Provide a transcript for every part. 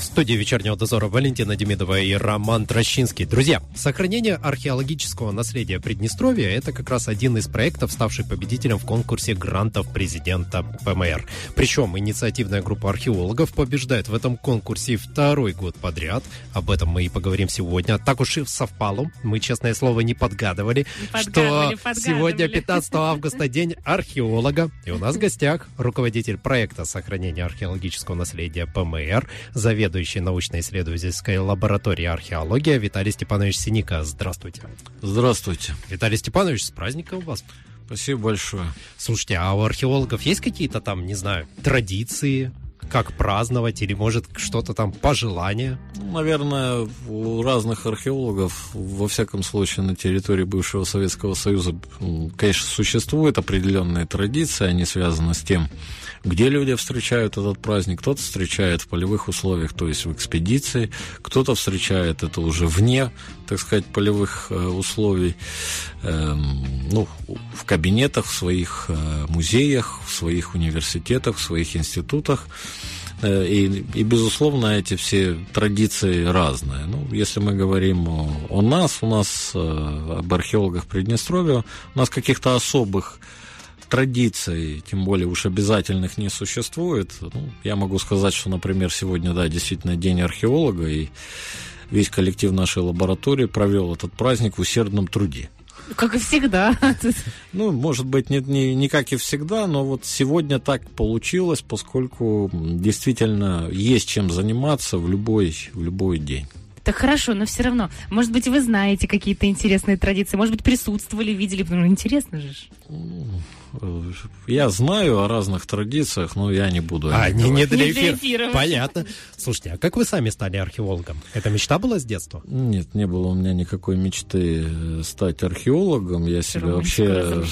В студии «Вечернего дозора» Валентина Демидова и Роман Трощинский. Друзья, сохранение археологического наследия Приднестровья – это как раз один из проектов, ставший победителем в конкурсе грантов президента ПМР. Причем инициативная группа археологов побеждает в этом конкурсе второй год подряд. Об этом мы и поговорим сегодня. Так уж и совпало, мы, честное слово, не подгадывали. Сегодня 15 августа, день археолога. И у нас в гостях руководитель проекта сохранения археологического наследия ПМР, заведующий научно-исследовательской лаборатории археологии Виталий Степанович Синика. Здравствуйте. Здравствуйте. Виталий Степанович, с праздником вас. Спасибо большое. Слушайте, а у археологов есть какие-то там, не знаю, традиции, как праздновать или, может, что-то там пожелание? Наверное, у разных археологов, во всяком случае, на территории бывшего Советского Союза, конечно, существуют определенные традиции, они связаны с тем, где люди встречают этот праздник. Кто-то встречает в полевых условиях, то есть в экспедиции, кто-то встречает это уже вне, так сказать, полевых условий, в кабинетах, в своих музеях, в своих университетах, в своих институтах. И, безусловно, эти все традиции разные. Ну, если мы говорим о нас, у нас об археологах Приднестровья, у нас каких-то особых традиций, тем более уж обязательных, не существует. Ну, я могу сказать, что, например, сегодня, да, действительно день археолога, и весь коллектив нашей лаборатории провел этот праздник в усердном труде. Как и всегда. Ну, может быть, не как и всегда, но вот сегодня так получилось, поскольку действительно есть чем заниматься в любой день. Так хорошо, но все равно, может быть, вы знаете какие-то интересные традиции, может быть, присутствовали, видели, ну, интересно же. Я знаю о разных традициях, но я не буду. Не для эфира. Понятно. Слушайте, а как вы сами стали археологом? Это мечта была с детства? Нет, не было у меня никакой мечты стать археологом. Я себя вообще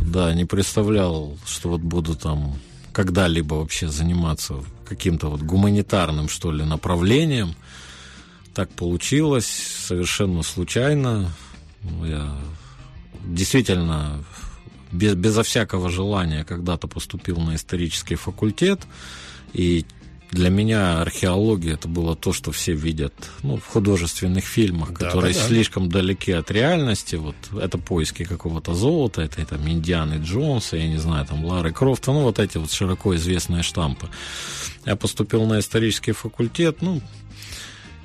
не представлял, что вот буду там когда-либо вообще заниматься каким-то вот гуманитарным, что ли, направлением. Так получилось совершенно случайно. Я действительно безо всякого желания когда-то поступил на исторический факультет, и для меня археология — это было то, что все видят, ну, в художественных фильмах, которые слишком далеки от реальности. Вот это поиски какого-то золота, это там Индианы Джонса, я не знаю, там Лары Крофта, ну, вот эти вот широко известные штампы. Я поступил на исторический факультет,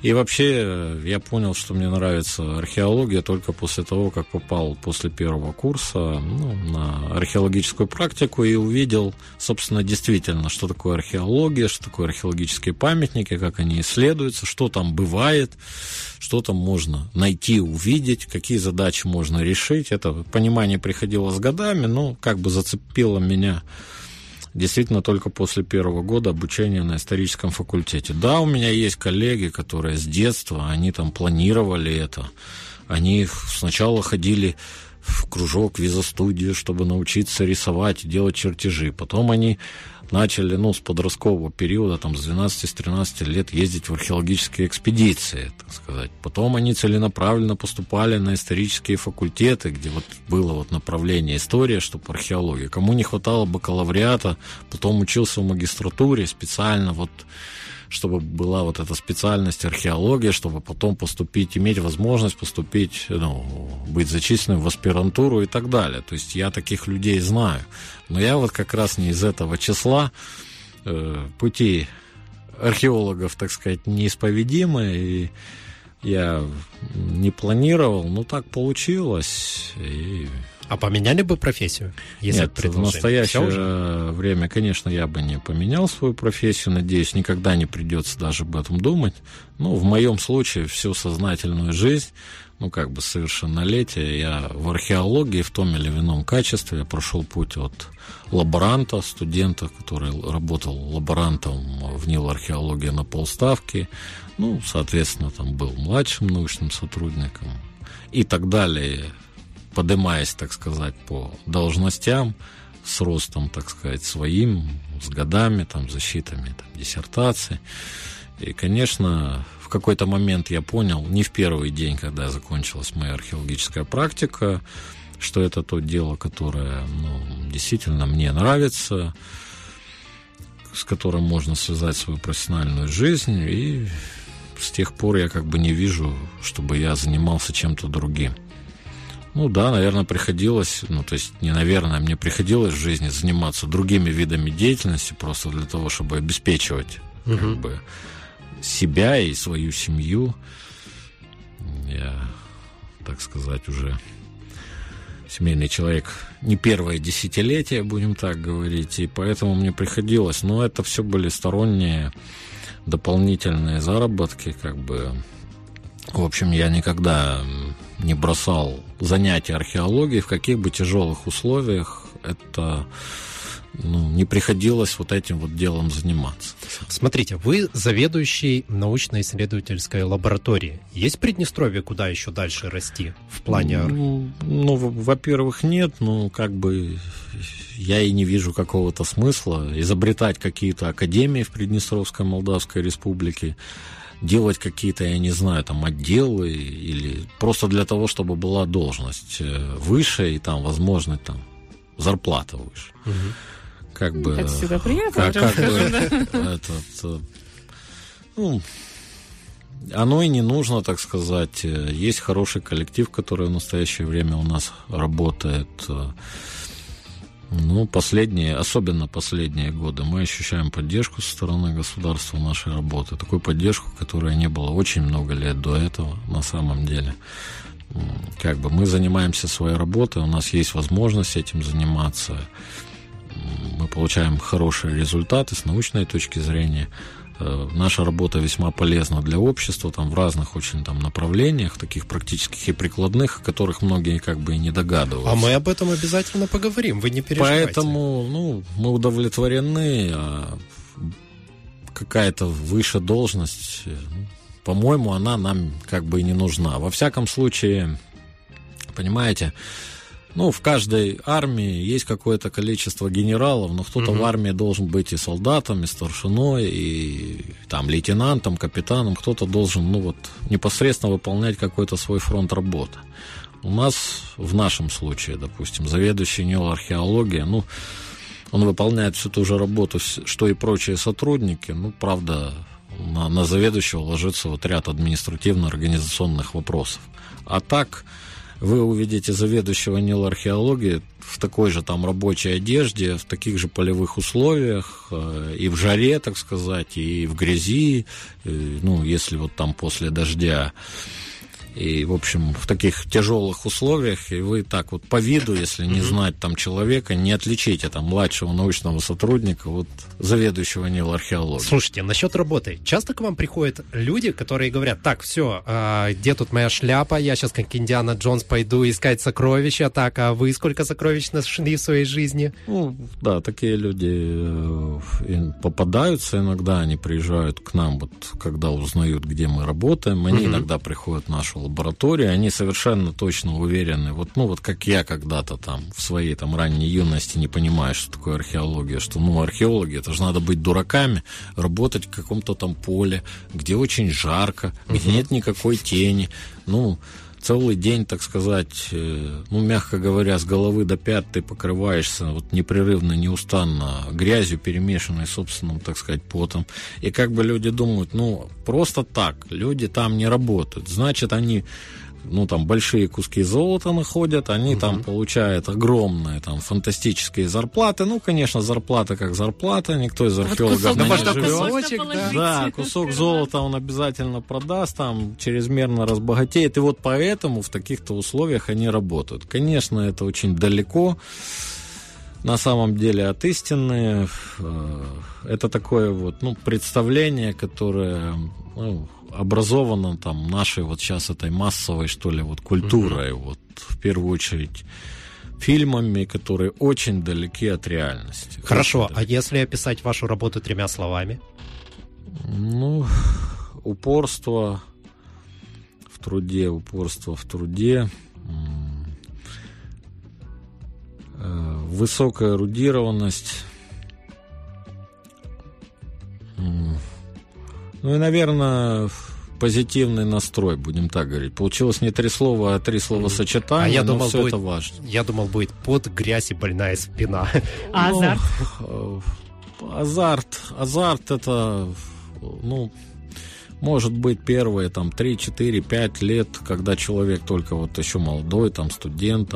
и вообще я понял, что мне нравится археология только после того, как попал после первого курса на археологическую практику и увидел, собственно, действительно, что такое археология, что такое археологические памятники, как они исследуются, что там бывает, что там можно найти, увидеть, какие задачи можно решить. Это понимание приходило с годами, но как бы зацепило меня действительно только после первого года обучения на историческом факультете. Да, у меня есть коллеги, которые с детства, они там планировали это. Они сначала ходили в кружок, визостудию, чтобы научиться рисовать, делать чертежи. Потом они начали, с подросткового периода, там, с 12-13 лет ездить в археологические экспедиции, так сказать. Потом они целенаправленно поступали на исторические факультеты, где вот было вот направление история, чтобы археология. Кому не хватало бакалавриата, потом учился в магистратуре специально, вот, чтобы была вот эта специальность археология, чтобы потом поступить, иметь возможность поступить, быть зачисленным в аспирантуру и так далее. То есть я таких людей знаю. Но я вот как раз не из этого числа. Пути археологов, так сказать, неисповедимы, и я не планировал, но так получилось. И... А поменяли бы профессию? Если нет, в настоящее время, конечно, я бы не поменял свою профессию. Надеюсь, никогда не придется даже об этом думать. Но в моем случае всю сознательную жизнь, совершеннолетие, я в археологии в том или ином качестве. Я прошел путь от лаборанта, студента, который работал лаборантом в НИЛ археологии на полставки. Соответственно, там был младшим научным сотрудником и так далее, поднимаясь, так сказать, по должностям, с ростом, так сказать, своим, с годами, там, защитами, там, диссертаций. И, конечно, в какой-то момент я понял, не в первый день, когда закончилась моя археологическая практика, что это то дело, которое, действительно мне нравится, с которым можно связать свою профессиональную жизнь, и с тех пор я не вижу, чтобы я занимался чем-то другим. Мне приходилось в жизни заниматься другими видами деятельности просто для того, чтобы обеспечивать себя и свою семью. Я, уже семейный человек не первое десятилетие, будем так говорить, и поэтому мне приходилось. Но это все были сторонние дополнительные заработки, В общем, я никогда не бросал занятия археологией, в каких бы тяжелых условиях это... не приходилось этим делом заниматься. Смотрите, вы заведующий научно-исследовательской лабораторией. Есть Приднестровье, куда еще дальше расти в плане? Во-первых, нет. Я и не вижу какого-то смысла изобретать какие-то академии в Приднестровской Молдавской Республике, делать какие-то, отделы или просто для того, чтобы была должность выше и зарплата выше. Это всегда приятно. Оно и не нужно, Есть хороший коллектив, который в настоящее время у нас работает. Особенно последние годы, мы ощущаем поддержку со стороны государства нашей работы. Такую поддержку, которой не было очень много лет до этого, на самом деле. Мы занимаемся своей работой, у нас есть возможность этим заниматься. Мы получаем хорошие результаты с научной точки зрения. Наша работа весьма полезна для общества, в разных очень направлениях, таких практических и прикладных, о которых многие и не догадываются. А мы об этом обязательно поговорим, вы не переживайте. Поэтому, мы удовлетворены, а какая-то выше должность, по-моему, она нам и не нужна. Во всяком случае, понимаете... в каждой армии есть какое-то количество генералов, но кто-то в армии должен быть и солдатом, и старшиной, и лейтенантом, капитаном. Кто-то должен, непосредственно выполнять какой-то свой фронт работы. У нас, в нашем случае, допустим, заведующий неоархеологией, он выполняет всю ту же работу, что и прочие сотрудники, правда, на заведующего ложится ряд административно-организационных вопросов. А так... Вы увидите заведующего неоархеологии в такой же рабочей одежде, в таких же полевых условиях, и в жаре, и в грязи, если после дождя. И, в общем, в таких тяжелых условиях, и вы по виду, если не знать человека, не отличите младшего научного сотрудника заведующего неоархеологией. Слушайте, насчет работы. Часто к вам приходят люди, которые говорят: так, все, где тут моя шляпа, я сейчас как Индиана Джонс пойду искать сокровища, так, а вы сколько сокровищ нашли в своей жизни? Да, такие люди попадаются иногда, они приезжают к нам, когда узнают, где мы работаем, они иногда приходят в нашу лабораторию, они совершенно точно уверены, как я когда-то в своей ранней юности не понимаю, что такое археология, что археологи, это же надо быть дураками, работать в каком-то поле, где очень жарко, где нет никакой тени, целый день, мягко говоря, с головы до пят ты покрываешься непрерывно, неустанно грязью, перемешанной собственным, потом. И люди думают, просто так, люди там не работают. Значит, они, большие куски золота находят, они получают огромные, фантастические зарплаты. Конечно, зарплата как зарплата, никто из археологов на ней живет. Да, кусок золота он обязательно продаст, чрезмерно разбогатеет. И поэтому в таких-то условиях они работают. Конечно, это очень далеко, на самом деле, от истины. Это такое представление, которое... образована нашей сейчас этой массовой, культурой, в первую очередь фильмами, которые очень далеки от реальности. Хорошо, а если описать вашу работу тремя словами? Упорство в труде, высокая эрудированность, и, наверное, позитивный настрой, будем так говорить. Получилось не три слова, а три словосочетания, я думал, но все это важно. Я думал, будет пот, грязь и больная спина. А азарт? Азарт это, может быть, первые 3-4-5 лет, когда человек только еще молодой, студент,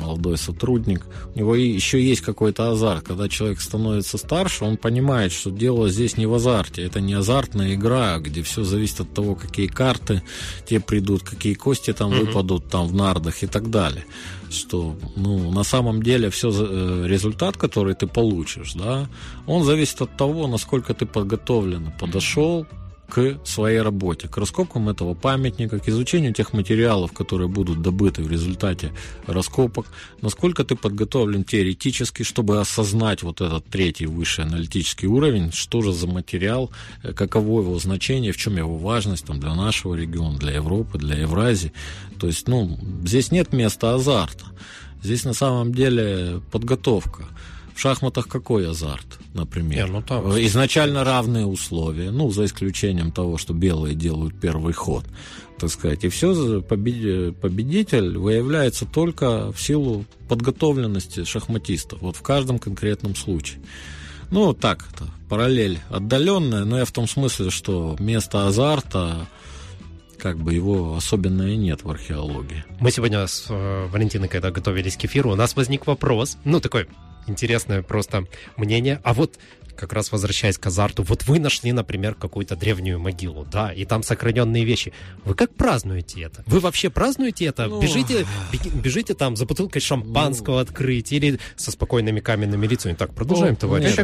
молодой сотрудник, у него еще есть какой-то азарт. Когда человек становится старше, он понимает, что дело здесь не в азарте. Это не азартная игра, где все зависит от того, какие карты те придут, какие кости выпадут в нардах и так далее. Что, на самом деле все результат, который ты получишь, да, он зависит от того, насколько ты подготовлен, подошел к своей работе, к раскопкам этого памятника, к изучению тех материалов, которые будут добыты в результате раскопок, насколько ты подготовлен теоретически, чтобы осознать этот третий высший аналитический уровень, что же за материал, каково его значение, в чем его важность для нашего региона, для Европы, для Евразии. То есть, здесь нет места азарта. Здесь на самом деле подготовка. В шахматах какой азарт, например? Изначально равные условия, за исключением того, что белые делают первый ход, так сказать. И все, победитель выявляется только в силу подготовленности шахматистов, в каждом конкретном случае. Так, параллель отдаленная, но я в том смысле, что место азарта... его особенно и нет в археологии. Мы сегодня с Валентиной, когда готовились к эфиру, у нас возник вопрос, такое интересное просто мнение, а как раз возвращаясь к азарту, вы нашли, например, какую-то древнюю могилу, да, и там сохраненные вещи. Вы как празднуете это? Вы вообще празднуете это? Бежите там за бутылкой шампанского открыть или со спокойными каменными лицами? Так, продолжаем, товарищи.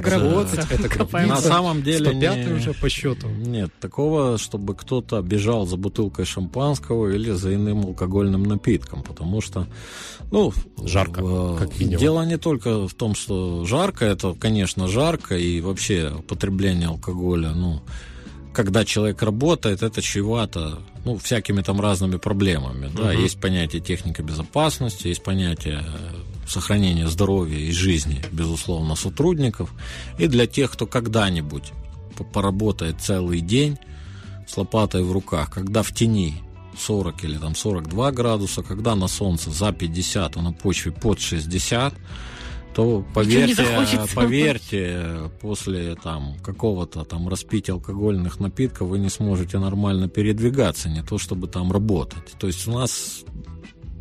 Это на самом деле 105-й уже по счету. Нет, такого, чтобы кто-то бежал за бутылкой шампанского или за иным алкогольным напитком, потому что, жарко, как видео. Дело не только в том, что жарко, это, конечно, жарко, и вообще употребление алкоголя, когда человек работает, это чревато, всякими разными проблемами, да, есть понятие техника безопасности, есть понятие сохранения здоровья и жизни, безусловно, сотрудников, и для тех, кто когда-нибудь поработает целый день с лопатой в руках, когда в тени 40 или 42 градуса, когда на солнце за 50, а на почве под 60, то поверьте, после какого-то распития алкогольных напитков вы не сможете нормально передвигаться, не то чтобы работать. То есть у нас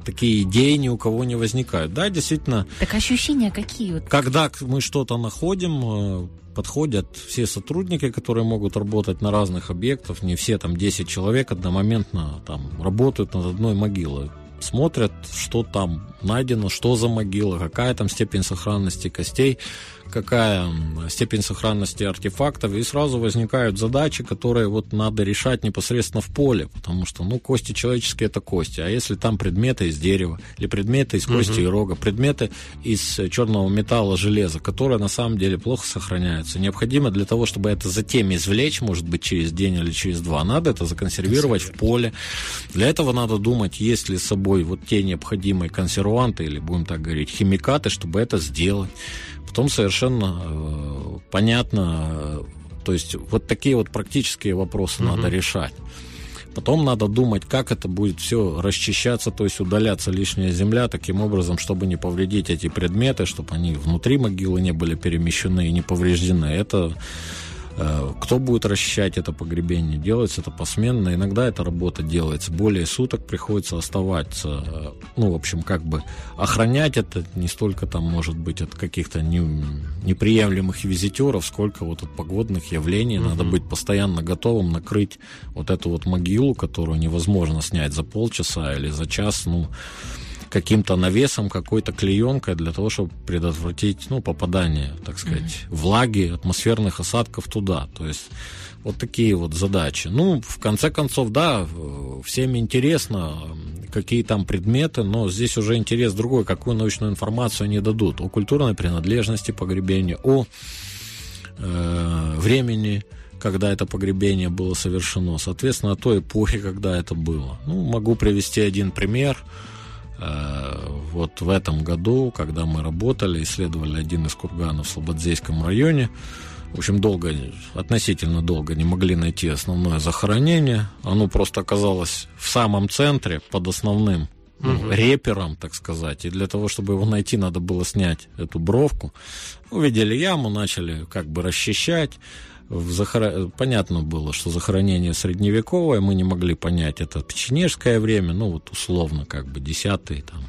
такие идеи ни у кого не возникают. Да, действительно. Так ощущения какие? Когда мы что-то находим, подходят все сотрудники, которые могут работать на разных объектах, не все 10 человек одномоментно работают над одной могилой. Смотрят, что там найдено, что за могила, какая степень сохранности костей, какая степень сохранности артефактов, и сразу возникают задачи, которые надо решать непосредственно в поле, потому что, кости человеческие — это кости, а если там предметы из дерева, или предметы из кости и рога, предметы из черного металла, железа, которые на самом деле плохо сохраняются, необходимо для того, чтобы это затем извлечь, может быть, через день или через два, надо это законсервировать в поле. Для этого надо думать, есть ли с собой те необходимые консерванты, или, будем так говорить, химикаты, чтобы это сделать. Потом совершенно понятно, то есть такие практические вопросы надо решать. Потом надо думать, как это будет все расчищаться, то есть удаляться лишняя земля таким образом, чтобы не повредить эти предметы, чтобы они внутри могилы не были перемещены и не повреждены. Это кто будет расчищать это погребение? Делается это посменно, иногда эта работа делается более суток, приходится оставаться, охранять это не столько может быть от каких-то неприемлемых визитеров, сколько от погодных явлений. Надо быть постоянно готовым накрыть эту могилу, которую невозможно снять за полчаса или за час, каким-то навесом, какой-то клеенкой для того, чтобы предотвратить попадание, так сказать, влаги, атмосферных осадков туда. То есть такие задачи. В конце концов, да, всем интересно, какие там предметы, но здесь уже интерес другой, какую научную информацию они дадут о культурной принадлежности погребения, о времени, когда это погребение было совершено, соответственно, о той эпохе, когда это было. Могу привести один пример. В этом году, когда мы работали, исследовали один из курганов в Слободзейском районе, В общем, долго, относительно долго не могли найти основное захоронение. Оно просто оказалось в самом центре, под основным репером, так сказать. И для того, чтобы его найти, надо было снять эту бровку. Увидели яму, начали как бы расчищать. Понятно было, что захоронение средневековое. Мы не могли понять, это печенежское время, ну вот условно как бы 10-й там.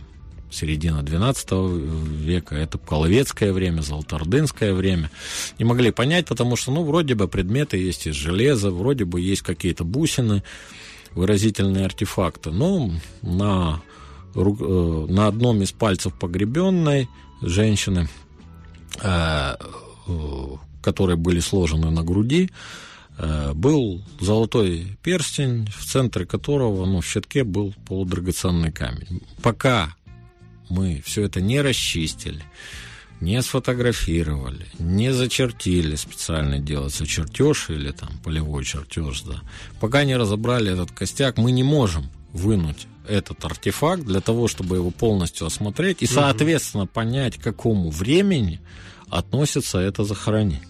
Середина XII века, это половецкое время, золотоордынское время. Не могли понять, потому что, ну, вроде бы предметы есть из железа, вроде бы есть какие-то бусины, выразительные артефакты. Но на одном из пальцев погребенной женщины, которые были сложены на груди, был золотой перстень, в центре которого, ну, в щитке был полудрагоценный камень. Пока мы все это не расчистили, не сфотографировали, не зачертили, специально делается чертеж или там полевой чертеж, да. Пока не разобрали этот костяк, мы не можем вынуть этот артефакт для того, чтобы его полностью осмотреть и, соответственно, понять, к какому времени относится это захоронение.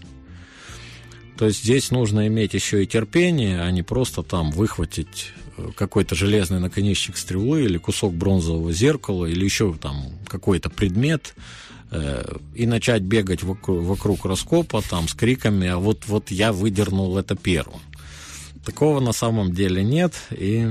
То есть здесь нужно иметь еще и терпение, а не просто там выхватить какой-то железный наконечник стрелы или кусок бронзового зеркала или еще там какой-то предмет и начать бегать вокруг раскопа там с криками: «А вот я выдернул это первым». Такого на самом деле нет, и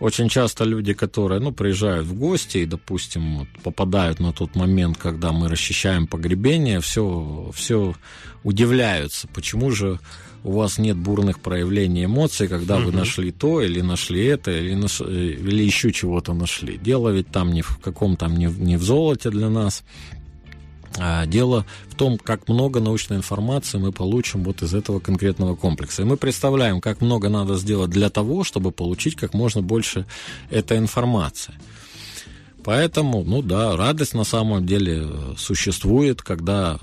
очень часто люди, которые, ну, приезжают в гости и, допустим, вот, попадают на тот момент, когда мы расчищаем погребение, все удивляются, почему же у вас нет бурных проявлений эмоций, когда вы нашли то, или нашли это, или еще чего-то нашли. Дело ведь там не в каком там, не в золоте для нас, а дело в том, как много научной информации мы получим вот из этого конкретного комплекса. И мы представляем, как много надо сделать для того, чтобы получить как можно больше этой информации. Поэтому, ну да, радость на самом деле существует, когда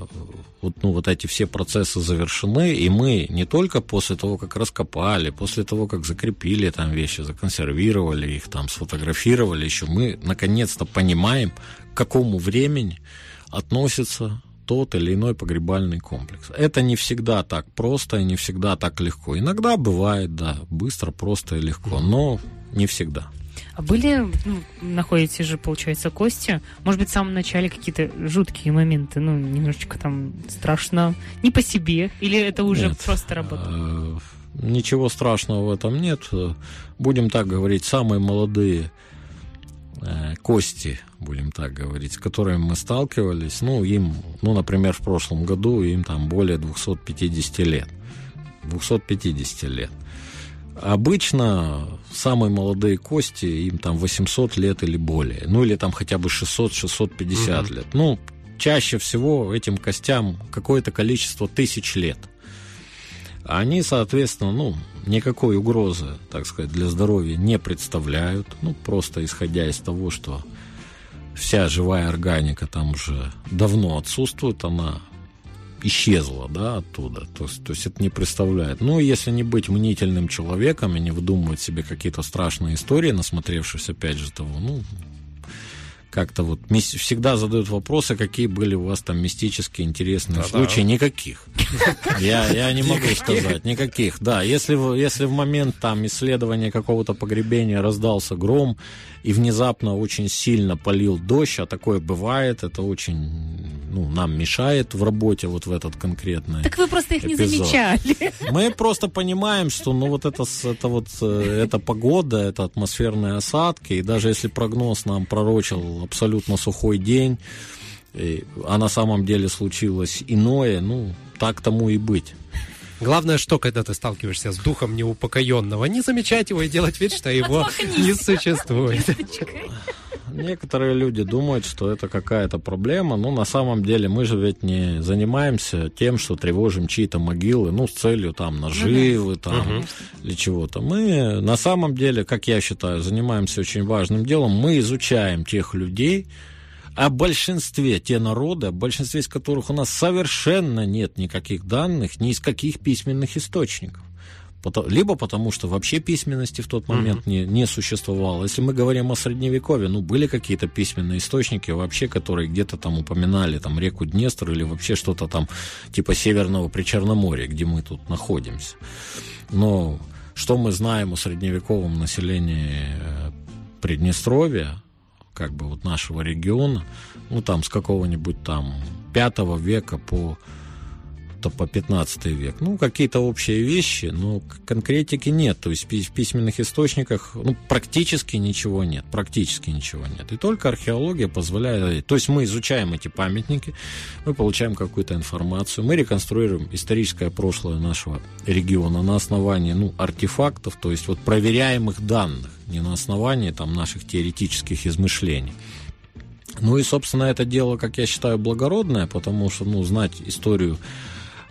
вот эти все процессы завершены, и мы не только после того, как раскопали, после того, как закрепили там вещи, законсервировали их, там сфотографировали еще, мы наконец-то понимаем, к какому времени относится тот или иной погребальный комплекс. Это не всегда так просто и не всегда так легко. Иногда бывает, да, быстро, просто и легко, но не всегда. А были, находите же, получается, кости, может быть, в самом начале какие-то жуткие моменты, ну, немножечко там страшно, не по себе, или это уже нет, просто работа? Ничего страшного в этом нет. Будем так говорить, самые молодые кости, будем так говорить, с которыми мы сталкивались, ну, им, ну, например, в прошлом году им там более 250 лет. 250 лет. Обычно самые молодые кости, им там 800 лет или более. Ну, или там хотя бы 600-650 лет. Ну, чаще всего этим костям какое-то количество тысяч лет. Они, соответственно, ну, никакой угрозы, так сказать, для здоровья не представляют. Ну, просто исходя из того, что вся живая органика там уже давно отсутствует, она исчезла, да, оттуда. То есть это не представляет. Ну, если не быть мнительным человеком и не выдумывать себе какие-то страшные истории, насмотревшись опять же того, ну, как-то вот всегда задают вопросы, какие были у вас там мистические интересные случаи. Никаких. Я не могу сказать. Никаких, да. Если в момент там исследования какого-то погребения раздался гром и внезапно очень сильно полил дождь, а такое бывает, это очень, ну, нам мешает в работе вот в этот конкретный эпизод. Так вы просто их не замечали. Мы просто понимаем, что, ну, это погода, это атмосферные осадки, и даже если прогноз нам пророчил абсолютно сухой день, а на самом деле случилось иное, ну, так тому и быть. Главное, что когда ты сталкиваешься с духом неупокоенного, не замечать его и делать вид, что его не существует. Некоторые люди думают, что это какая-то проблема, но на самом деле мы же ведь не занимаемся тем, что тревожим чьи-то могилы, ну, с целью там наживы там, или чего-то. Мы на самом деле, как я считаю, занимаемся очень важным делом. Мы изучаем тех людей, о большинстве, те народы, о большинстве из которых у нас совершенно нет никаких данных, ни из каких письменных источников. либо потому, что вообще письменности в тот момент не существовало. Если мы говорим о Средневековье, ну, были какие-то письменные источники вообще, которые где-то там упоминали там, реку Днестр или вообще что-то там типа Северного Причерноморья, где мы тут находимся. Но что мы знаем о средневековом населении Приднестровья, как бы вот нашего региона, ну, там, с какого-нибудь там 5 века по 15 век. Ну, какие-то общие вещи, но конкретики нет. То есть в письменных источниках ну, практически ничего нет. Практически ничего нет. И только археология позволяет... То есть мы изучаем эти памятники, мы получаем какую-то информацию, мы реконструируем историческое прошлое нашего региона на основании ну, артефактов, то есть вот проверяемых данных, не на основании там, наших теоретических измышлений. Ну и, собственно, это дело, как я считаю, благородное, потому что ну, знать историю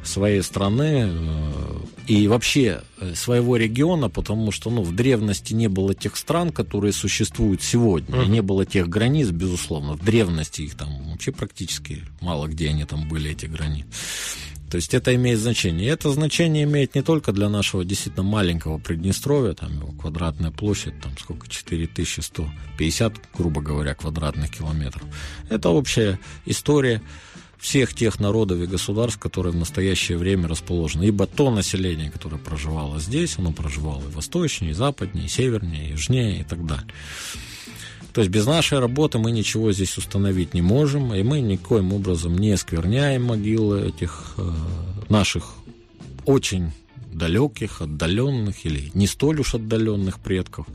своей страны и вообще своего региона, потому что ну, в древности не было тех стран, которые существуют сегодня, не было тех границ, безусловно. В древности их там вообще практически мало где они там были, эти границы. То есть это имеет значение. И это значение имеет не только для нашего действительно маленького Приднестровья, там его квадратная площадь, там сколько, 4150, грубо говоря, квадратных километров. Это общая история всех тех народов и государств, которые в настоящее время расположены. Ибо то население, которое проживало здесь, оно проживало и восточнее, и западнее, и севернее, и южнее, и так далее. То есть без нашей работы мы ничего здесь установить не можем, и мы никоим образом не оскверняем могилы этих наших очень далеких, отдаленных или не столь уж отдаленных предков.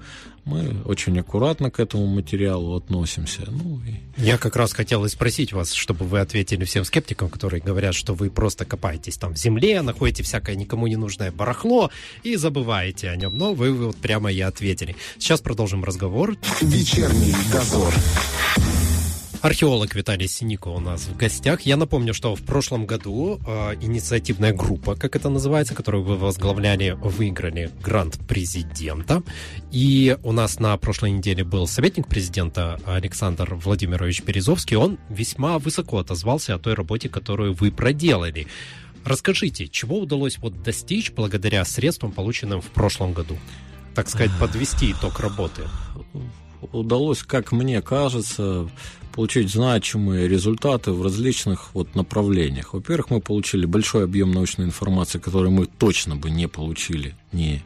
Мы очень аккуратно к этому материалу относимся. Ну, и... Я как раз хотел и спросить вас, чтобы вы ответили всем скептикам, которые говорят, что вы просто копаетесь там в земле, находите всякое никому не нужное барахло и забываете о нем. Но вы вот прямо и ответили. Сейчас продолжим разговор. Вечерний дозор. Археолог Виталий Синика у нас в гостях. Я напомню, что в прошлом году инициативная группа, как это называется, которую вы возглавляли, выиграли грант президента. И у нас на прошлой неделе был советник президента Александр Владимирович Березовский. Он весьма высоко отозвался о той работе, которую вы проделали. Расскажите, чего удалось вот достичь благодаря средствам, полученным в прошлом году? Так сказать, подвести итог работы. Удалось, как мне кажется, получить значимые результаты в различных вот направлениях. Во-первых, мы получили большой объем научной информации, которую мы точно бы не получили, не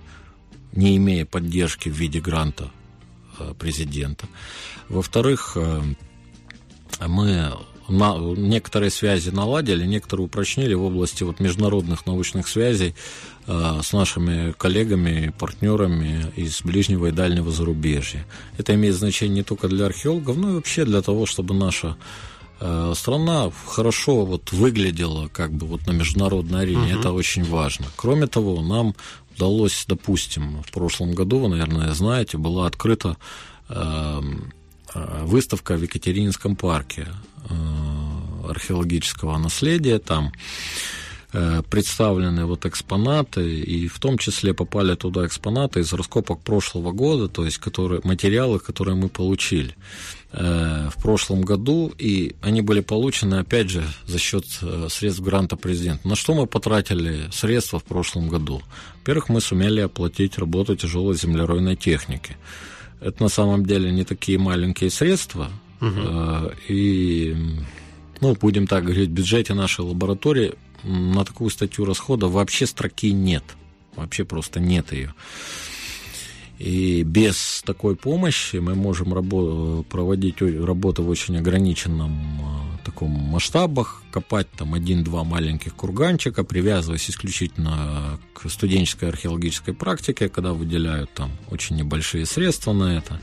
имея поддержки в виде гранта президента. Во-вторых, мы некоторые связи наладили, некоторые упрочнили в области вот международных научных связей с нашими коллегами и партнерами из ближнего и дальнего зарубежья. Это имеет значение не только для археологов, но и вообще для того, чтобы наша страна хорошо вот выглядела как бы вот на международной арене. Это очень важно. Кроме того, нам удалось, допустим, в прошлом году, вы, наверное, знаете, была открыта выставка в Екатерининском парке археологического наследия. Там представлены вот экспонаты, и в том числе попали туда экспонаты из раскопок прошлого года, то есть материалы, которые мы получили в прошлом году, и они были получены, опять же, за счет средств гранта президента. На что мы потратили средства в прошлом году? Во-первых, мы сумели оплатить работу тяжелой землеройной техники. Это на самом деле не такие маленькие средства, и, ну, будем так говорить, в бюджете нашей лаборатории на такую статью расхода вообще строки нет, вообще просто нет ее. И без такой помощи мы можем проводить работу в очень ограниченном таком масштабах, копать там 1-2 маленьких курганчика, привязываясь исключительно к студенческой археологической практике, когда выделяют там очень небольшие средства на это.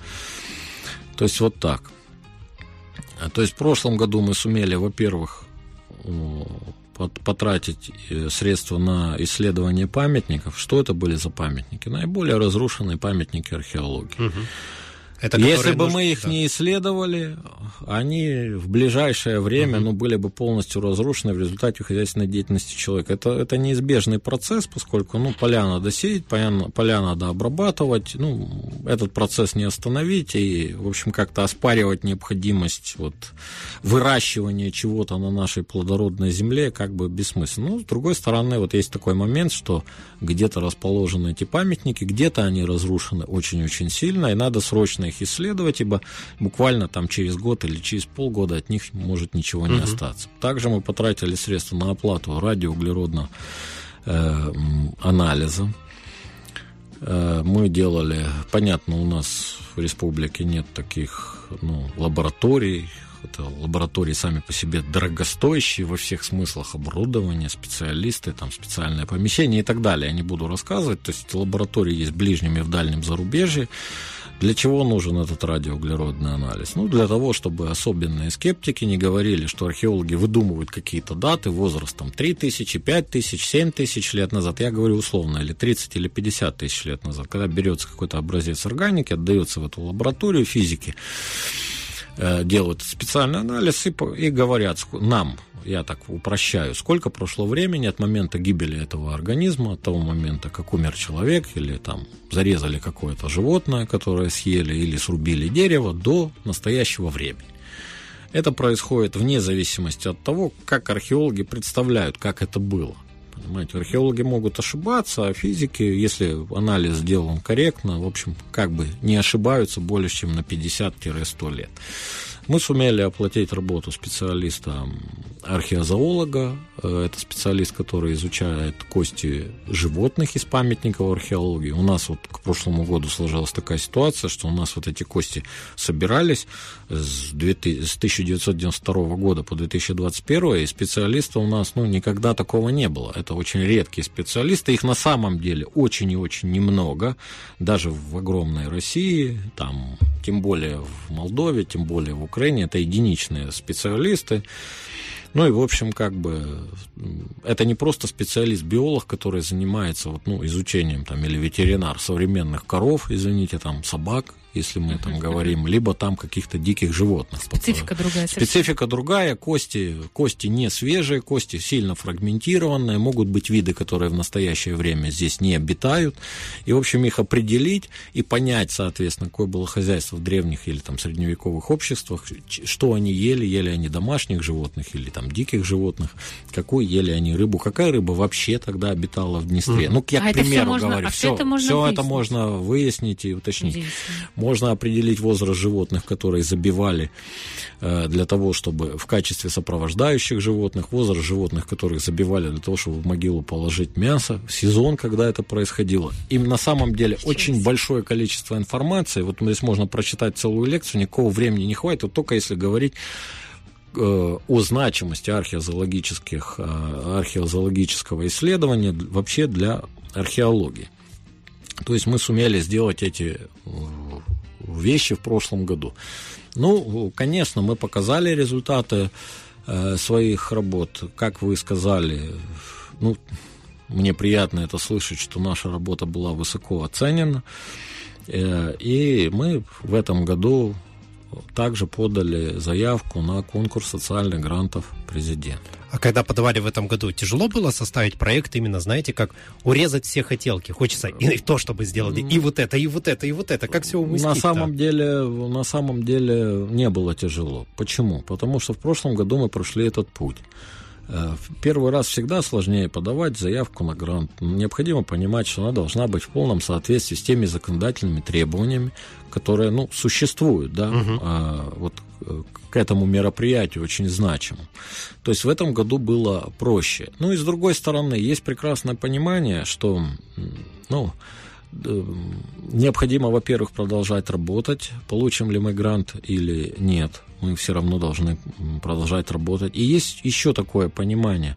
То есть вот так. То есть в прошлом году мы сумели, во-первых, потратить средства на исследование памятников. Что это были за памятники? Наиболее разрушенные памятники археологии. Это если бы мы их не исследовали, они в ближайшее время были бы полностью разрушены в результате хозяйственной деятельности человека. Это неизбежный процесс, поскольку поля надо сеять, поля надо обрабатывать, этот процесс не остановить, и, в общем, как-то оспаривать необходимость выращивания чего-то на нашей плодородной земле как бы бессмысленно. С другой стороны, есть такой момент, что где-то расположены эти памятники, где-то они разрушены очень-очень сильно, и надо срочно их исследовать, ибо буквально через год или через полгода от них может ничего не остаться. Также мы потратили средства на оплату радиоуглеродного анализа. Мы делали, понятно, у нас в республике нет таких лабораторий. Это лаборатории сами по себе дорогостоящие во всех смыслах, оборудование, специалисты, специальное помещение и так далее. Я не буду рассказывать. То есть лаборатории есть в ближнем и в дальнем зарубежье. Для чего нужен этот радиоуглеродный анализ? Для того, чтобы особенные скептики не говорили, что археологи выдумывают какие-то даты, возраст 3000, 5000, 7000 лет назад. Я говорю условно, или 30, или 50 тысяч лет назад. Когда берется какой-то образец органики, отдается в эту лабораторию физики, делают специальный анализ и говорят нам, я так упрощаю, сколько прошло времени от момента гибели этого организма, от того момента, как умер человек, или зарезали какое-то животное, которое съели, или срубили дерево, до настоящего времени. Это происходит вне зависимости от того, как археологи представляют, как это было. Понимаете, археологи могут ошибаться, а физики, если анализ сделан корректно, в общем, как бы не ошибаются более чем на 50-100 лет. Мы сумели оплатить работу специалиста-археозоолога. Это специалист, который изучает кости животных из памятников археологии. У нас к прошлому году сложилась такая ситуация, что у нас эти кости собирались с 1992 года по 2021, и специалиста у нас никогда такого не было. Это очень редкие специалисты. Их на самом деле очень и очень немного. Даже в огромной России, тем более в Молдове, тем более в Украине. Это единичные специалисты. И, в общем, это не просто специалист-биолог, который занимается изучением, или ветеринар современных коров, собак, если мы говорим, либо каких-то диких животных. Специфика другая. Специфика другая, кости не свежие, кости сильно фрагментированные, могут быть виды, которые в настоящее время здесь не обитают, и, в общем, их определить и понять, соответственно, какое было хозяйство в древних или средневековых обществах, что они ели они домашних животных или диких животных, какую ели они рыбу, какая рыба вообще тогда обитала в Днестре. Я, к примеру, говорю, все это можно выяснить и уточнить. Можно определить возраст животных, которые забивали для того, чтобы в качестве сопровождающих животных, возраст животных, которых забивали для того, чтобы в могилу положить мясо, сезон, когда это происходило. Им на самом деле очень большое количество информации. Здесь можно прочитать целую лекцию, никакого времени не хватит, только если говорить о значимости археозоологического исследования вообще для археологии. То есть мы сумели сделать эти вещи в прошлом году. Конечно, мы показали результаты своих работ. Как вы сказали, мне приятно это слышать, что наша работа была высоко оценена. И мы в этом году также подали заявку на конкурс социальных грантов президента. А когда подавали в этом году, тяжело было составить проект именно, знаете, как урезать все хотелки? Хочется и то, чтобы сделать, и вот это, и вот это, и вот это. Как все уместить? На самом деле не было тяжело. Почему? Потому что в прошлом году мы прошли этот путь. В первый раз всегда сложнее подавать заявку на грант. Необходимо понимать, что она должна быть в полном соответствии с теми законодательными требованиями, которые, существуют, да, к этому мероприятию очень значимым. То есть в этом году было проще. И с другой стороны, есть прекрасное понимание, что, необходимо, во-первых, продолжать работать, получим ли мы грант или нет, мы все равно должны продолжать работать. И есть еще такое понимание,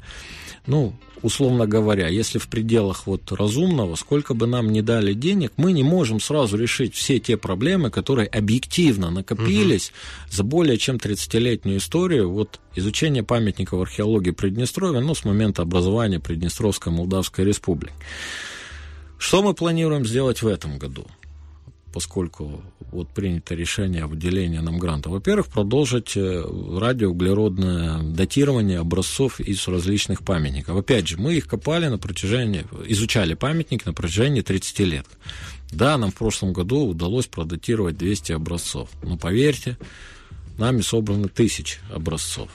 условно говоря, если в пределах разумного, сколько бы нам ни дали денег, мы не можем сразу решить все те проблемы, которые объективно накопились за более чем 30-летнюю историю изучения памятников археологии Приднестровья, с момента образования Приднестровской Молдавской Республики. Что мы планируем сделать в этом году? поскольку вот принято решение об уделении нам гранта. Во-первых, продолжить радиоуглеродное датирование образцов из различных памятников. Опять же, мы их копали на протяжении, изучали памятники на протяжении 30 лет. Да, нам в прошлом году удалось продатировать 200 образцов, но поверьте, нами собраны 1000 образцов.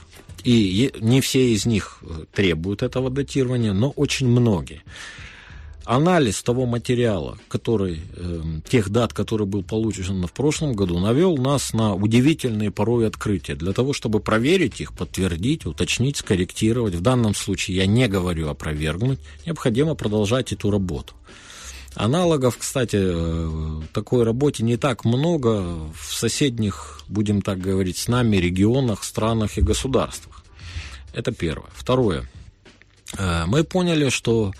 И не все из них требуют этого датирования, но очень многие. Анализ того материала, который, тех дат, который был получен в прошлом году, навел нас на удивительные порой открытия. Для того, чтобы проверить их, подтвердить, уточнить, скорректировать, в данном случае я не говорю опровергнуть, необходимо продолжать эту работу. Аналогов, кстати, такой работе не так много в соседних, будем так говорить, с нами регионах, странах и государствах. Это первое. Второе. Мы поняли, что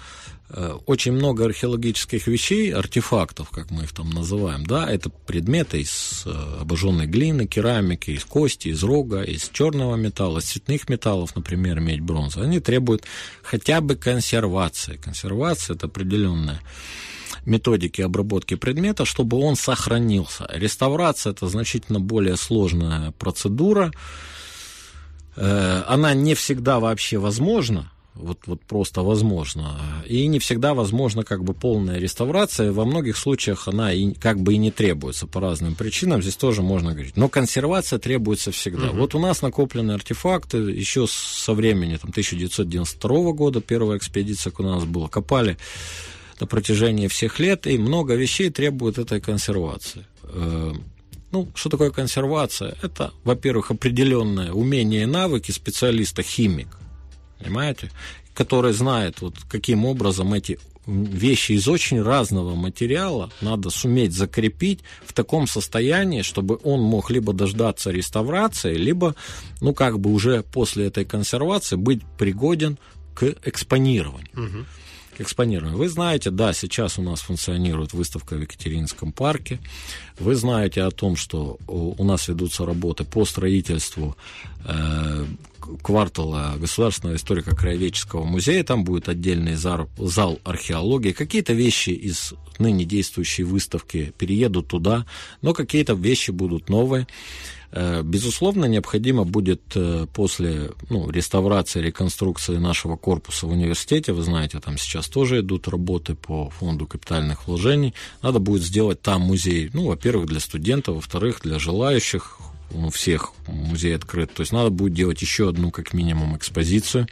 очень много археологических вещей, артефактов, как мы их там называем, да, это предметы из обожженной глины, керамики, из кости, из рога, из черного металла, из цветных металлов, например, медь, бронза. Они требуют хотя бы консервации. Консервация – это определенная методики обработки предмета, чтобы он сохранился. Реставрация – это значительно более сложная процедура. Она не всегда вообще возможна. Вот просто возможно. И не всегда возможна как бы полная реставрация. Во многих случаях она и, как бы и не требуется по разным причинам. Здесь тоже можно говорить. Но консервация требуется всегда. Вот у нас накоплены артефакты еще со времени там, 1992 года. Первая экспедиция у нас была. Копали на протяжении всех лет. И много вещей требует этой консервации. Ну, что такое консервация? Это, во-первых, определенное умение и навыки специалиста-химика. Понимаете, который знает, вот, каким образом эти вещи из очень разного материала надо суметь закрепить в таком состоянии, чтобы он мог либо дождаться реставрации, либо, ну, как бы уже после этой консервации быть пригоден к экспонированию. Угу. Вы знаете, да, сейчас у нас функционирует выставка в Екатерининском парке. Вы знаете о том, что у нас ведутся работы по строительству квартала Государственного историко-краеведческого музея. Там будет отдельный зал археологии. Какие-то вещи из ныне действующей выставки переедут туда, но какие-то вещи будут новые. Безусловно, необходимо будет после реставрации, реконструкции нашего корпуса в университете, вы знаете, там сейчас тоже идут работы по фонду капитальных вложений, надо будет сделать там музей, во-первых, для студентов, во-вторых, для желающих, у всех музей открыт, то есть надо будет делать еще одну, как минимум, экспозицию.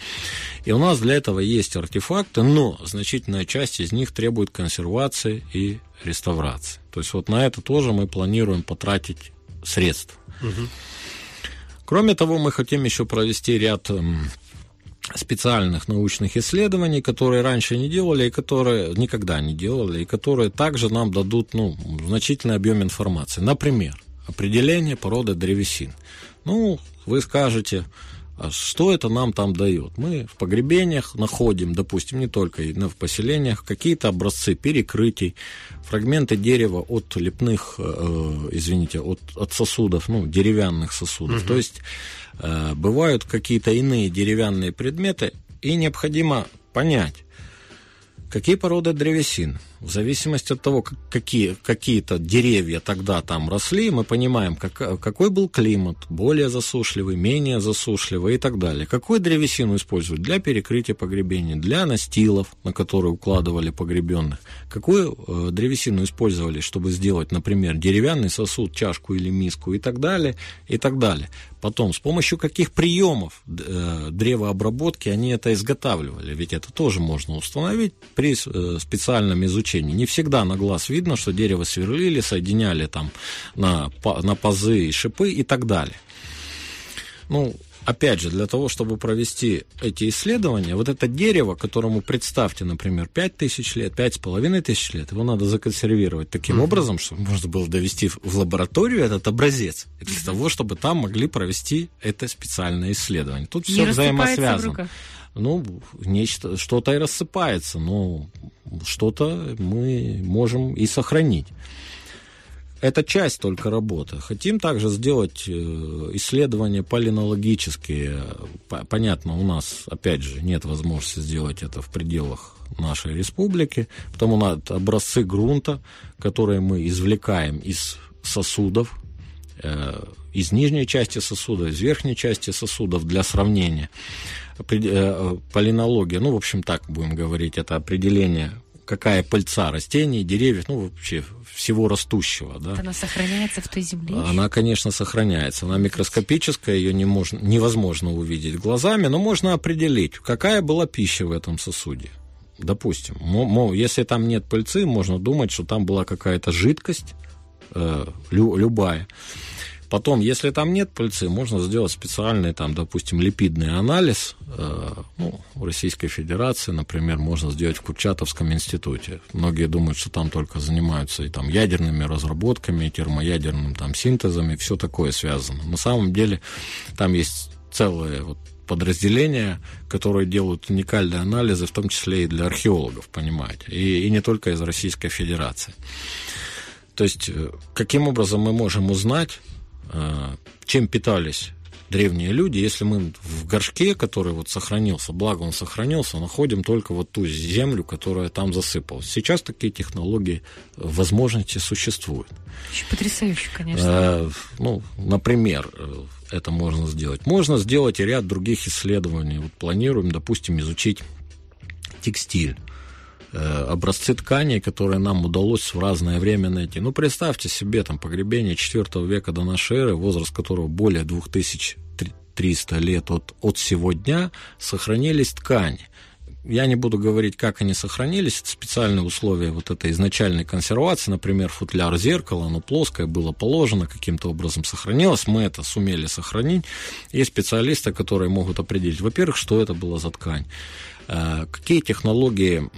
И у нас для этого есть артефакты, но значительная часть из них требует консервации и реставрации. То есть вот на это тоже мы планируем потратить средств. Угу. Кроме того, мы хотим еще провести ряд специальных научных исследований, которые раньше не делали и которые никогда не делали, и которые также нам дадут значительный объем информации. Например, определение породы древесин. Вы скажете, а что это нам там дает? Мы в погребениях находим, допустим, не только в поселениях, какие-то образцы перекрытий, фрагменты дерева от лепных, от сосудов, деревянных сосудов. Угу. То есть бывают какие-то иные деревянные предметы, и необходимо понять, какие породы древесин. В зависимости от того, какие-то деревья тогда там росли, мы понимаем, какой был климат, более засушливый, менее засушливый и так далее. Какую древесину используют для перекрытия погребений, для настилов, на которые укладывали погребенных. Какую древесину использовали, чтобы сделать, например, деревянный сосуд, чашку или миску и так далее, и так далее. Потом, с помощью каких приемов древообработки они это изготавливали. Ведь это тоже можно установить при специальном изучении. Не всегда на глаз видно, что дерево сверлили, соединяли там на пазы и шипы и так далее. Опять же, для того, чтобы провести эти исследования, вот это дерево, которому, представьте, например, 5000 лет, 5500 лет, его надо законсервировать таким образом, чтобы можно было довести в лабораторию этот образец, для того, чтобы там могли провести это специальное исследование. Тут все взаимосвязано. Что-то и рассыпается, но что-то мы можем и сохранить. Это часть только работы. Хотим также сделать исследования палеонтологические. Понятно, у нас, опять же, нет возможности сделать это в пределах нашей республики. Потому надо образцы грунта, которые мы извлекаем из сосудов, из нижней части сосуда, из верхней части сосудов для сравнения. Палеонтология, ну, в общем, так будем говорить, это определение, какая пыльца растений, деревьев, ну, вообще всего растущего. Да. Она сохраняется в той земле? Она, конечно, сохраняется. Она микроскопическая, ее невозможно увидеть глазами, но можно определить, какая была пища в этом сосуде. Допустим, если там нет пыльцы, можно думать, что там была какая-то жидкость, любая. Потом, если там нет пыльцы, можно сделать специальный, там, допустим, липидный анализ. Ну, в Российской Федерации, например, можно сделать в Курчатовском институте. Многие думают, что там только занимаются и там ядерными разработками, и термоядерным там синтезом, и все такое связано. На самом деле там есть целые вот подразделения, которые делают уникальные анализы, в том числе и для археологов, понимаете, и не только из Российской Федерации. То есть, каким образом мы можем узнать, чем питались древние люди, если мы в горшке, который вот сохранился, благо он сохранился, находим только вот ту землю, которая там засыпалась. Сейчас такие технологии, возможности существуют. Потрясающе, конечно. Ну, например, это можно сделать. Можно сделать и ряд других исследований. Вот планируем, допустим, изучить текстиль. Образцы тканей, которые нам удалось в разное время найти. Ну, представьте себе, там, погребение IV века до нашей эры, возраст которого более 2300 лет от сего дня, сохранились ткани. Я не буду говорить, как они сохранились, это специальные условия вот этой изначальной консервации, например, футляр зеркала, оно плоское было положено, каким-то образом сохранилось, мы это сумели сохранить, есть специалисты, которые могут определить, во-первых, что это была за ткань, какие технологии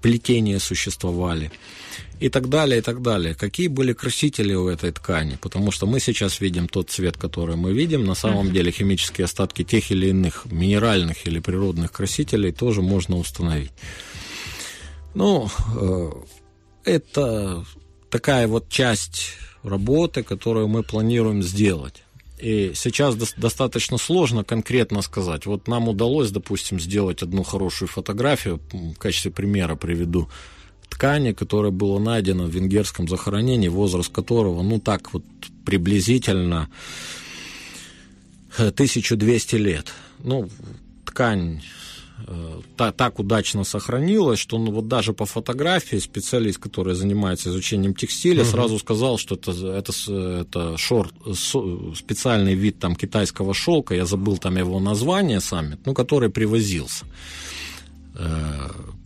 плетения существовали, и так далее, и так далее. Какие были красители у этой ткани? Потому что мы сейчас видим тот цвет, который мы видим. На самом деле химические остатки тех или иных минеральных или природных красителей тоже можно установить. Ну, это такая вот часть работы, которую мы планируем сделать. И сейчас достаточно сложно конкретно сказать. Вот нам удалось, допустим, сделать одну хорошую фотографию, в качестве примера приведу, ткани, которая была найдена в венгерском захоронении, возраст которого, ну так вот, приблизительно 1200 лет. Ну, ткань так удачно сохранилась, что ну, вот даже по фотографии специалист, который занимается изучением текстиля, сразу сказал, что это шорт, специальный вид там, китайского шелка, я забыл там его название сами, ну, который привозился.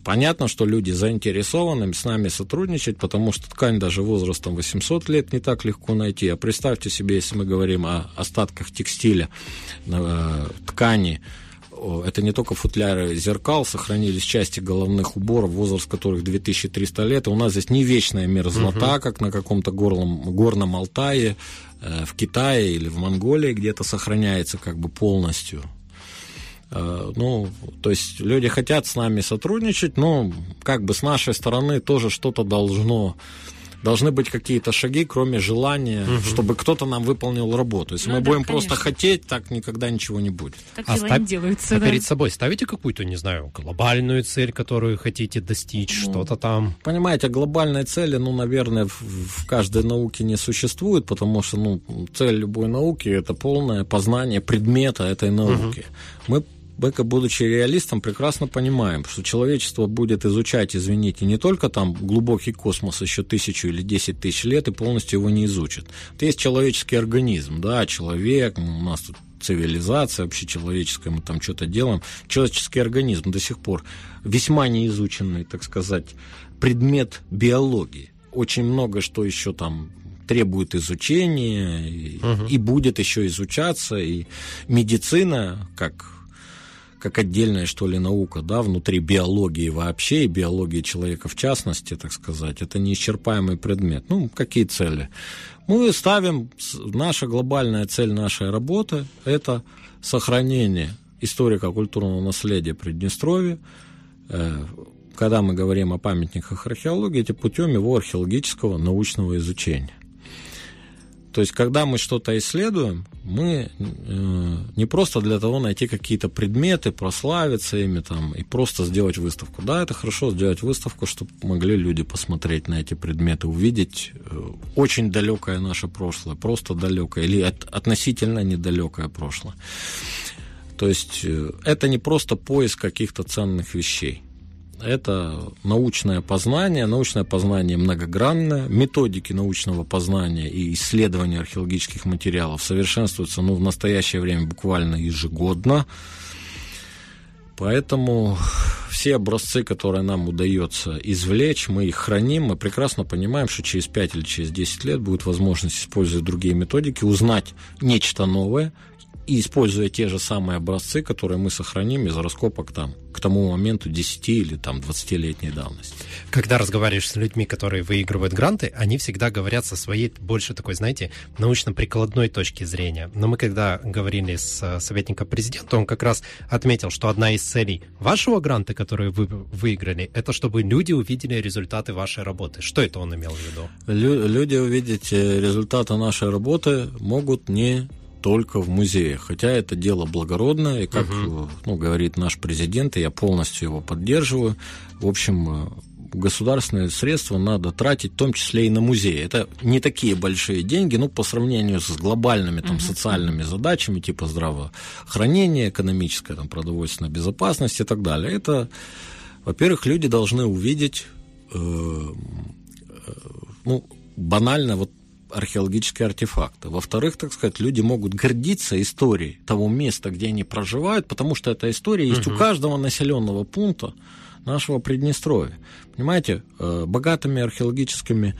Понятно, что люди заинтересованы с нами сотрудничать, потому что ткань даже возрастом 800 лет не так легко найти. А представьте себе, если мы говорим о остатках текстиля, ткани, это не только футляры зеркал, сохранились части головных уборов, возраст которых 2300 лет. И у нас здесь не вечная мерзлота, как на каком-то горном Алтае, в Китае или в Монголии где-то сохраняется как бы полностью. Ну, то есть люди хотят с нами сотрудничать, но как бы с нашей стороны тоже что-то должны быть какие-то шаги, кроме желания, чтобы кто-то нам выполнил работу. Если мы будем просто хотеть, так никогда ничего не будет. Так делаются, перед собой ставите какую-то, не знаю, глобальную цель, которую хотите достичь, что-то там? Понимаете, глобальной цели, ну, наверное, в каждой науке не существует, потому что, ну, цель любой науки – это полное познание предмета этой науки. Мы, будучи реалистом, прекрасно понимаем, что человечество будет изучать, извините, не только там глубокий космос еще 1000 или 10 тысяч лет и полностью его не изучит. Это есть человеческий организм, да, человек, у нас тут цивилизация общечеловеческая, мы там что-то делаем. Человеческий организм до сих пор весьма неизученный, так сказать, предмет биологии. Очень много что еще там требует изучения и будет еще изучаться, и медицина, как отдельная, что ли, наука, да, внутри биологии вообще, и биологии человека в частности, так сказать, это неисчерпаемый предмет. Ну, какие цели? Мы ставим, наша глобальная цель нашей работы – это сохранение историко-культурного наследия Приднестровья. Когда мы говорим о памятниках археологии, это путем его археологического научного изучения. То есть, когда мы что-то исследуем, мы не просто для того найти какие-то предметы, прославиться ими там, и просто сделать выставку. Да, это хорошо сделать выставку, чтобы могли люди посмотреть на эти предметы, увидеть очень далекое наше прошлое, просто далекое или относительно недалекое прошлое. То есть, это не просто поиск каких-то ценных вещей. Это научное познание многогранное, методики научного познания и исследования археологических материалов совершенствуются в настоящее время буквально ежегодно, поэтому все образцы, которые нам удается извлечь, мы их храним, мы прекрасно понимаем, что через 5 или через 10 лет будет возможность, использовать другие методики, узнать нечто новое, и используя те же самые образцы, которые мы сохраним из раскопок там, к тому моменту 10 или там, 20-летней давности. Когда разговариваешь с людьми, которые выигрывают гранты, они всегда говорят со своей больше такой, знаете, научно-прикладной точки зрения. Но мы когда говорили с советником президента, он как раз отметил, что одна из целей вашего гранта, который вы выиграли, это чтобы люди увидели результаты вашей работы. Что это он имел в виду? Люди увидеть результаты нашей работы могут не только в музее. Хотя это дело благородное, и как говорит наш президент, и я полностью его поддерживаю, в общем, государственные средства надо тратить, в том числе и на музеи. Это не такие большие деньги, по сравнению с глобальными социальными задачами, типа здравоохранения, экономическая, продовольственная безопасность и так далее. Это, во-первых, люди должны увидеть банально археологические артефакты. Во-вторых, люди могут гордиться историей того места, где они проживают, потому что эта история есть у каждого населенного пункта нашего Приднестровья. Понимаете, богатыми археологическими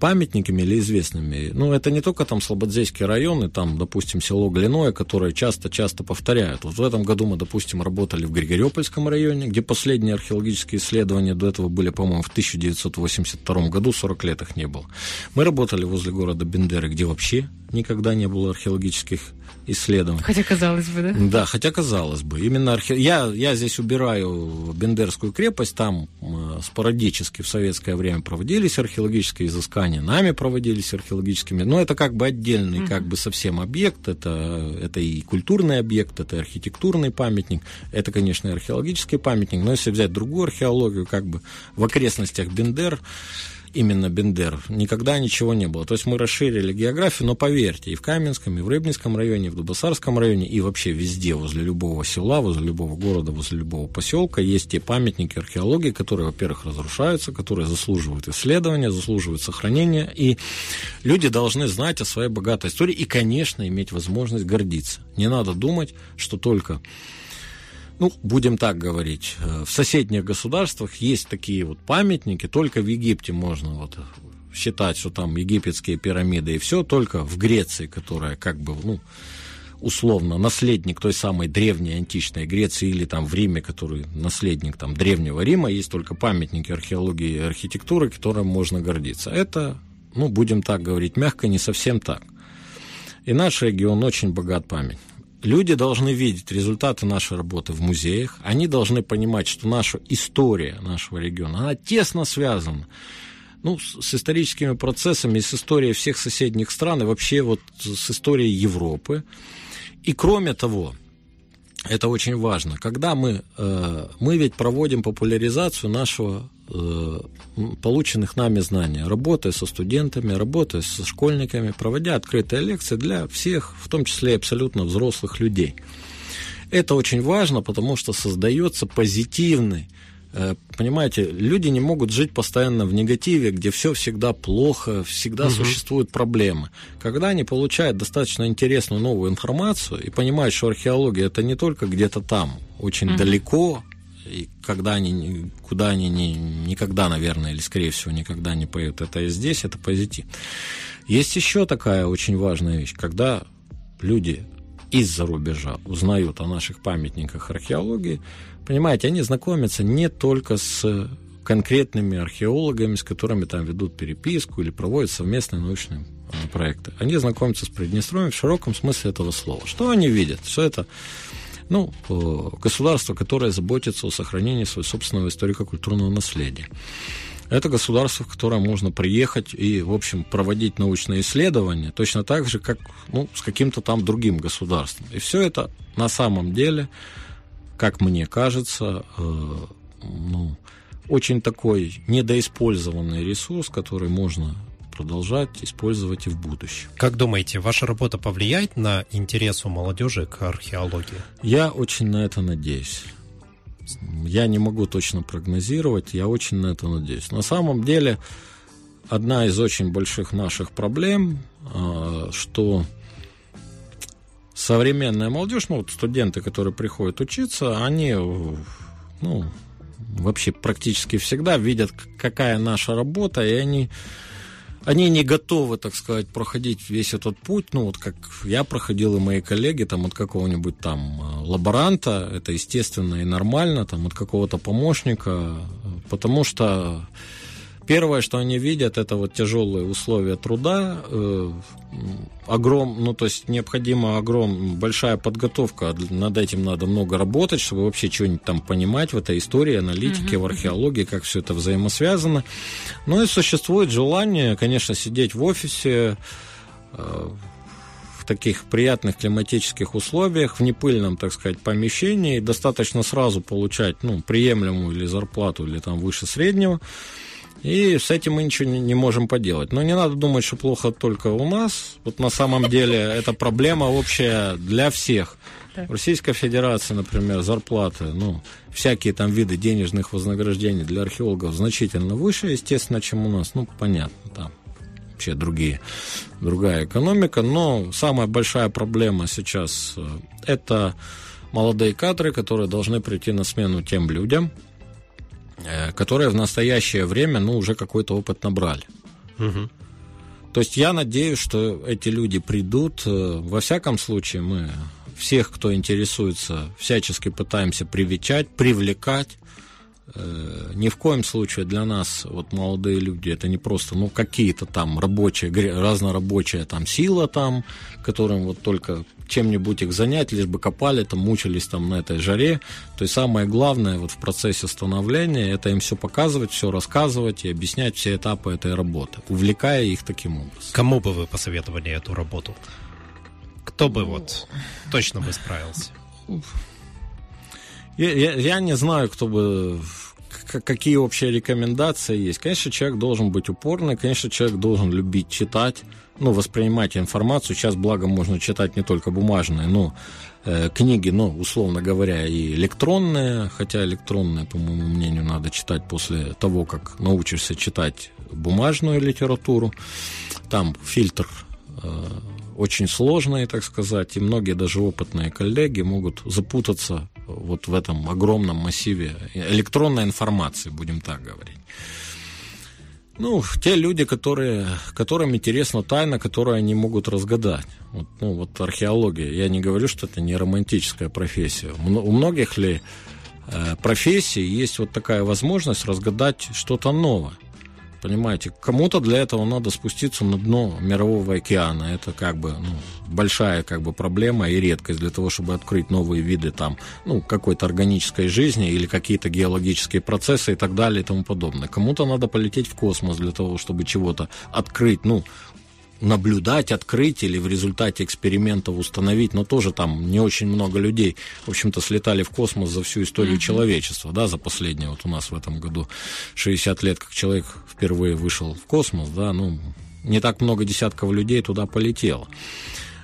памятниками или известными, это не только Слободзейский район и допустим, село Глиное, которое часто-часто повторяют. Вот в этом году мы, допустим, работали в Григориопольском районе, где последние археологические исследования до этого были, по-моему, в 1982 году, 40 лет их не было. Мы работали возле города Бендеры, где вообще никогда не было археологических исследований. Хотя казалось бы, да? Да, хотя казалось бы. Именно я здесь убираю Бендерскую крепость, там спорадически в советское время проводились археологические изыскания, нами проводились археологическими, но это отдельный совсем объект, это и культурный объект, это архитектурный памятник, это, конечно, и археологический памятник, но если взять другую археологию, в окрестностях Бендер, именно Бендер, никогда ничего не было. То есть мы расширили географию, но поверьте, и в Каменском, и в Рыбинском районе, и в Дубасарском районе, и вообще везде, возле любого села, возле любого города, возле любого поселка есть те памятники археологии, которые, во-первых, разрушаются, которые заслуживают исследования, заслуживают сохранения, и люди должны знать о своей богатой истории и, конечно, иметь возможность гордиться. Не надо думать, что только... будем так говорить, в соседних государствах есть такие памятники, только в Египте можно считать, что там египетские пирамиды и все, только в Греции, которая условно наследник той самой древней античной Греции, или в Риме, который наследник древнего Рима, есть только памятники археологии и архитектуры, которым можно гордиться. Это, будем так говорить, мягко, не совсем так. И наш регион очень богат памятью. Люди должны видеть результаты нашей работы в музеях, они должны понимать, что наша история нашего региона, она тесно связана с историческими процессами, с историей всех соседних стран и вообще с историей Европы. И кроме того, это очень важно, когда мы ведь проводим популяризацию нашего полученных нами знаний, работая со студентами, работая со школьниками, проводя открытые лекции для всех, в том числе и абсолютно взрослых людей. Это очень важно, потому что создается позитивный, понимаете, люди не могут жить постоянно в негативе, где все всегда плохо, всегда существуют проблемы. Когда они получают достаточно интересную новую информацию и понимают, что археология это не только где-то там, очень далеко, и никогда, наверное, или, скорее всего, никогда не поют. Это и здесь, это позитив. Есть еще такая очень важная вещь, когда люди из-за рубежа узнают о наших памятниках археологии, понимаете, они знакомятся не только с конкретными археологами, с которыми ведут переписку или проводят совместные научные проекты. Они знакомятся с Приднестровьем в широком смысле этого слова. Что они видят? Все это... государство, которое заботится о сохранении своего собственного историко-культурного наследия. Это государство, в которое можно приехать и, в общем, проводить научные исследования, точно так же, как с каким-то там другим государством. И все это на самом деле, как мне кажется, очень такой недоиспользованный ресурс, который можно продолжать использовать и в будущем. Как думаете, ваша работа повлияет на интерес у молодежи к археологии? Я очень на это надеюсь. Я не могу точно прогнозировать, я очень на это надеюсь. На самом деле, одна из очень больших наших проблем, что современная молодежь, студенты, которые приходят учиться, они, вообще практически всегда видят, какая наша работа, и они не готовы, так сказать, проходить весь этот путь, как я проходил и мои коллеги, от какого-нибудь лаборанта, это естественно и нормально, от какого-то помощника, потому что первое, что они видят, это тяжелые условия труда, большая подготовка, над этим надо много работать, чтобы вообще что-нибудь понимать в этой истории, аналитике, в археологии, как все это взаимосвязано. И существует желание, конечно, сидеть в офисе в таких приятных климатических условиях, в непыльном, так сказать, помещении, достаточно сразу получать приемлемую или зарплату, или выше среднего. И с этим мы ничего не можем поделать. Но не надо думать, что плохо только у нас. На самом деле это проблема общая для всех. В Российской Федерации, например, зарплаты, всякие виды денежных вознаграждений для археологов значительно выше, естественно, чем у нас. Понятно, там вообще другая экономика. Но самая большая проблема сейчас – это молодые кадры, которые должны прийти на смену тем людям, которые в настоящее время, уже какой-то опыт набрали. Угу. То есть я надеюсь, что эти люди придут. Во всяком случае, мы всех, кто интересуется, всячески пытаемся привлекать. Ни в коем случае для нас молодые люди это не просто какие-то разнорабочая сила, которым только чем-нибудь их занять, лишь бы копали, мучились на этой жаре. То есть самое главное в процессе становления это им все показывать, все рассказывать и объяснять все этапы этой работы, увлекая их таким образом. Кому бы вы посоветовали эту работу? Кто бы точно бы справился? Я не знаю, какие общие рекомендации есть. Конечно, человек должен быть упорный, конечно, человек должен любить читать, воспринимать информацию. Сейчас, благо, можно читать не только бумажные, книги, условно говоря, и электронные, хотя электронные, по моему мнению, надо читать после того, как научишься читать бумажную литературу. Там фильтр очень сложные, так сказать, и многие даже опытные коллеги могут запутаться в этом огромном массиве электронной информации, будем так говорить. Те люди, которым интересна тайна, которую они могут разгадать. Археология, я не говорю, что это не романтическая профессия. У многих ли профессий есть такая возможность разгадать что-то новое? Понимаете, кому-то для этого надо спуститься на дно мирового океана. Это большая проблема и редкость для того, чтобы открыть новые виды какой-то органической жизни или какие-то геологические процессы и так далее и тому подобное. Кому-то надо полететь в космос для того, чтобы чего-то открыть, наблюдать, открыть или в результате экспериментов установить, но тоже не очень много людей, в общем-то, слетали в космос за всю историю человечества, да, за последние, у нас в этом году 60 лет, как человек впервые вышел в космос, да, не так много десятков людей туда полетело.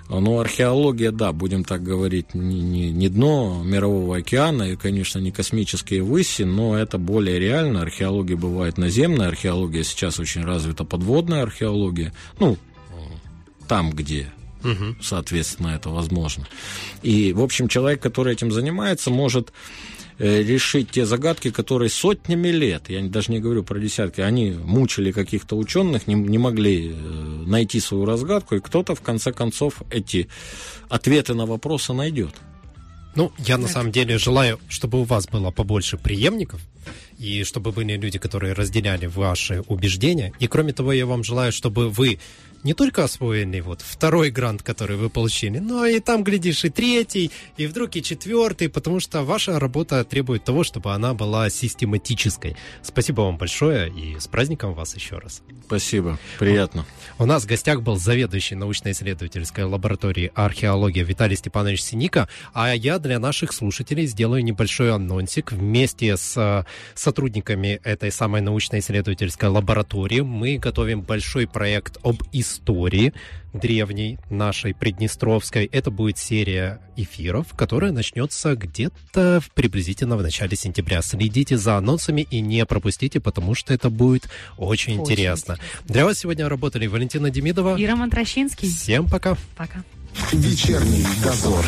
Но археология, да, будем так говорить, не дно мирового океана и, конечно, не космические выси, но это более реально. Археология бывает наземная, археология сейчас очень развита, подводная археология, там, где, соответственно, это возможно. И, в общем, человек, который этим занимается, может решить те загадки, которые сотнями лет, я даже не говорю про десятки, они мучили каких-то ученых, не могли найти свою разгадку, и кто-то, в конце концов, эти ответы на вопросы найдет. Я на самом деле желаю, чтобы у вас было побольше преемников, и чтобы были люди, которые разделяли ваши убеждения. И, кроме того, я вам желаю, чтобы вы не только освоенный вот второй грант, который вы получили, но и там, глядишь, и третий, и вдруг и четвертый, потому что ваша работа требует того, чтобы она была систематической. Спасибо вам большое и с праздником вас еще раз. Спасибо, приятно. У нас в гостях был заведующий научно-исследовательской лаборатории археологии Виталий Степанович Синика, а я для наших слушателей сделаю небольшой анонсик. Вместе с сотрудниками этой самой научно-исследовательской лаборатории мы готовим большой проект об истории древней нашей Приднестровской. Это будет серия эфиров, которая начнется где-то приблизительно в начале сентября. Следите за анонсами и не пропустите, потому что это будет очень интересно. Для вас сегодня работали Валентина Демидова и Роман Трощинский. Всем пока. Пока. Вечерний дозор.